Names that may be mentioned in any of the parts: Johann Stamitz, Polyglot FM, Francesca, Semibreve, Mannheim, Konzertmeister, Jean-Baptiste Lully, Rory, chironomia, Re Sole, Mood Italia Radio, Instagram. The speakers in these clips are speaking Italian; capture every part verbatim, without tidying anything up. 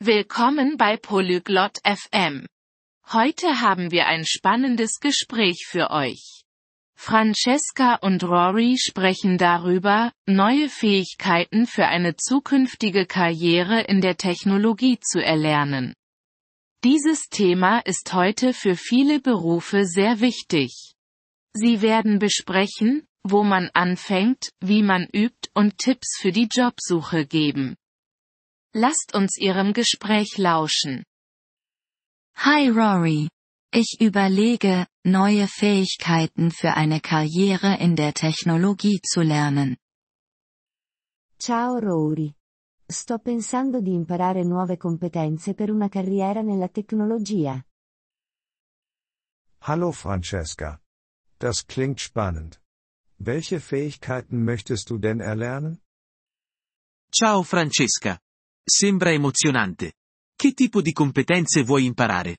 Willkommen bei Polyglot F M. Heute haben wir ein spannendes Gespräch für euch. Francesca und Rory sprechen darüber, neue Fähigkeiten für eine zukünftige Karriere in der Technologie zu erlernen. Dieses Thema ist heute für viele Berufe sehr wichtig. Sie werden besprechen, wo man anfängt, wie man übt und Tipps für die Jobsuche geben. Lasst uns Ihrem Gespräch lauschen. Hi Rory. Ich überlege, neue Fähigkeiten für eine Karriere in der Technologie zu lernen. Ciao Rory. Sto pensando di imparare nuove competenze per una carriera nella tecnologia. Hallo Francesca. Das klingt spannend. Welche Fähigkeiten möchtest du denn erlernen? Ciao Francesca. Sembra emozionante. Che tipo di competenze vuoi imparare?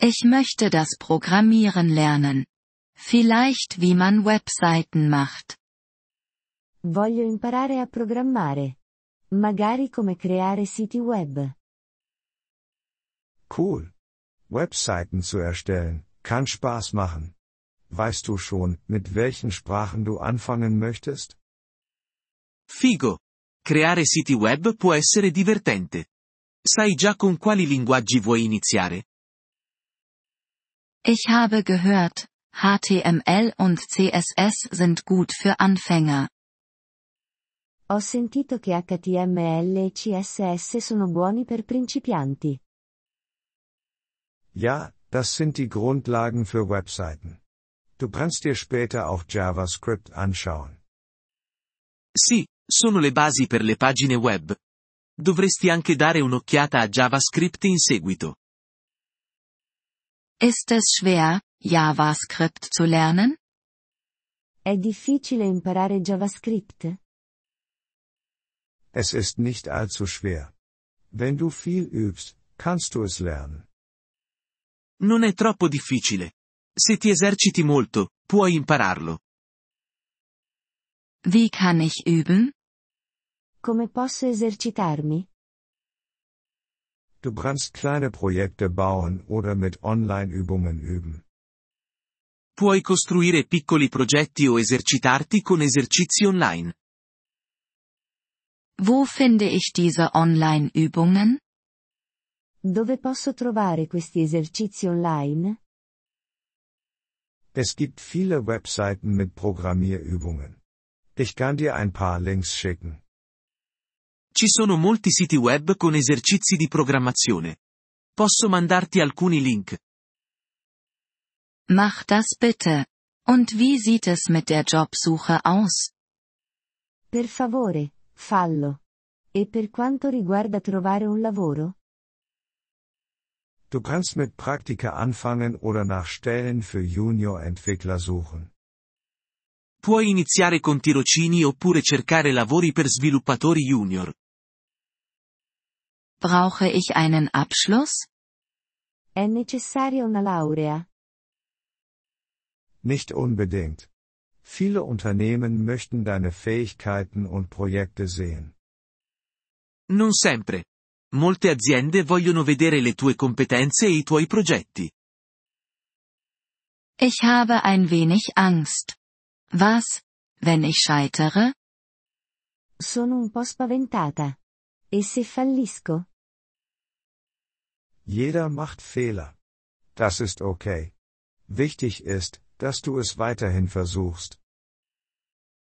Ich möchte das Programmieren lernen. Vielleicht wie man Webseiten macht. Voglio imparare a programmare. Magari come creare siti web. Cool. Webseiten zu erstellen, kann Spaß machen. Weißt du schon, mit welchen Sprachen du anfangen möchtest? Figo. Creare siti web può essere divertente. Sai già con quali linguaggi vuoi iniziare? Ich habe gehört, H T M L und C S S sind gut für Anfänger. Ho sentito che H T M L e C S S sono buoni per principianti. Ja, das sind die Grundlagen für Webseiten. Du kannst dir später auch JavaScript anschauen. Sì. Sono le basi per le pagine web. Dovresti anche dare un'occhiata a JavaScript in seguito. Ist es schwer, JavaScript zu lernen? È difficile imparare JavaScript? Es ist nicht allzu schwer. Wenn du viel übst, kannst du es lernen. Non è troppo difficile. Se ti eserciti molto, puoi impararlo. Wie kann ich üben? Come posso esercitarmi? Du kannst kleine Projekte bauen oder mit Online-Übungen üben. Puoi costruire piccoli progetti o esercitarti con esercizi online. Wo finde ich diese Online-Übungen? Dove posso trovare questi esercizi online? Es gibt viele Webseiten mit Programmierübungen. Ich kann dir ein paar Links schicken. Ci sono molti siti web con esercizi di programmazione. Posso mandarti alcuni link. Mach das bitte. Und wie sieht es mit der Jobsuche aus? Per favore, fallo. E per quanto riguarda trovare un lavoro? Du kannst mit Praktika anfangen oder nach Stellen für Junior-Entwickler suchen. Puoi iniziare con tirocini oppure cercare lavori per sviluppatori junior. Brauche ich einen Abschluss? È necessaria una laurea? Nicht unbedingt. Viele Unternehmen möchten deine Fähigkeiten und Projekte sehen. Non sempre. Molte aziende vogliono vedere le tue competenze e i tuoi progetti. Ich habe ein wenig Angst. Was, wenn ich scheitere? Sono un po' spaventata. E se fallisco? Jeder macht Fehler. Das ist okay. Wichtig ist, dass du es weiterhin versuchst.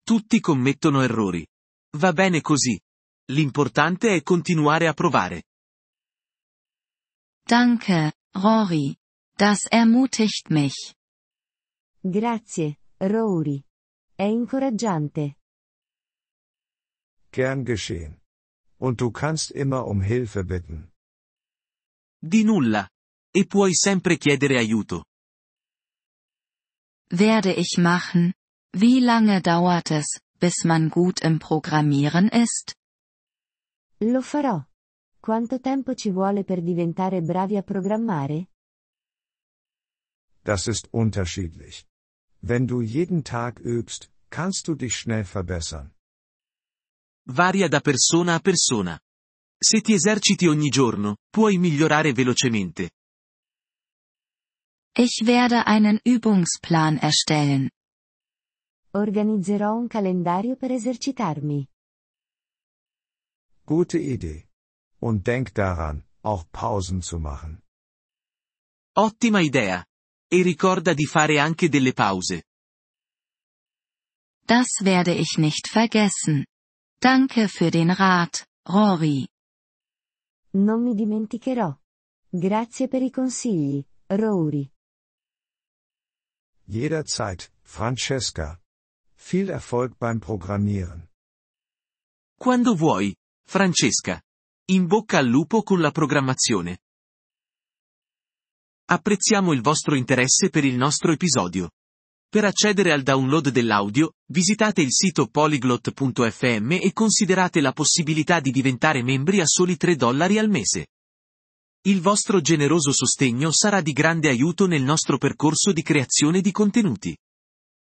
Tutti commettono errori. Va bene così. L'importante è continuare a provare. Danke, Rory. Das ermutigt mich. Grazie, Rory. È incoraggiante. Gern geschehen. Und du kannst immer um Hilfe bitten. Di nulla. E puoi sempre chiedere aiuto. Werde ich machen. Wie lange dauert es, bis man gut im Programmieren ist? Lo farò. Quanto tempo ci vuole per diventare bravi a programmare? Das ist unterschiedlich. Wenn du jeden Tag übst, kannst du dich schnell verbessern. Varia da persona a persona. Se ti eserciti ogni giorno, puoi migliorare velocemente. Ich werde einen Übungsplan erstellen. Organizzerò un calendario per esercitarmi. Gute Idee. Und denk daran, auch Pausen zu machen. Ottima idea. E ricorda di fare anche delle pause. Das werde ich nicht vergessen. Danke für den Rat, Rory. Non mi dimenticherò. Grazie per i consigli, Rory. Jederzeit, Francesca. Viel Erfolg beim Programmieren. Quando vuoi, Francesca. In bocca al lupo con la programmazione. Apprezziamo il vostro interesse per il nostro episodio. Per accedere al download dell'audio, visitate il sito polyglot punto f m e considerate la possibilità di diventare membri a soli tre dollari al mese. Il vostro generoso sostegno sarà di grande aiuto nel nostro percorso di creazione di contenuti.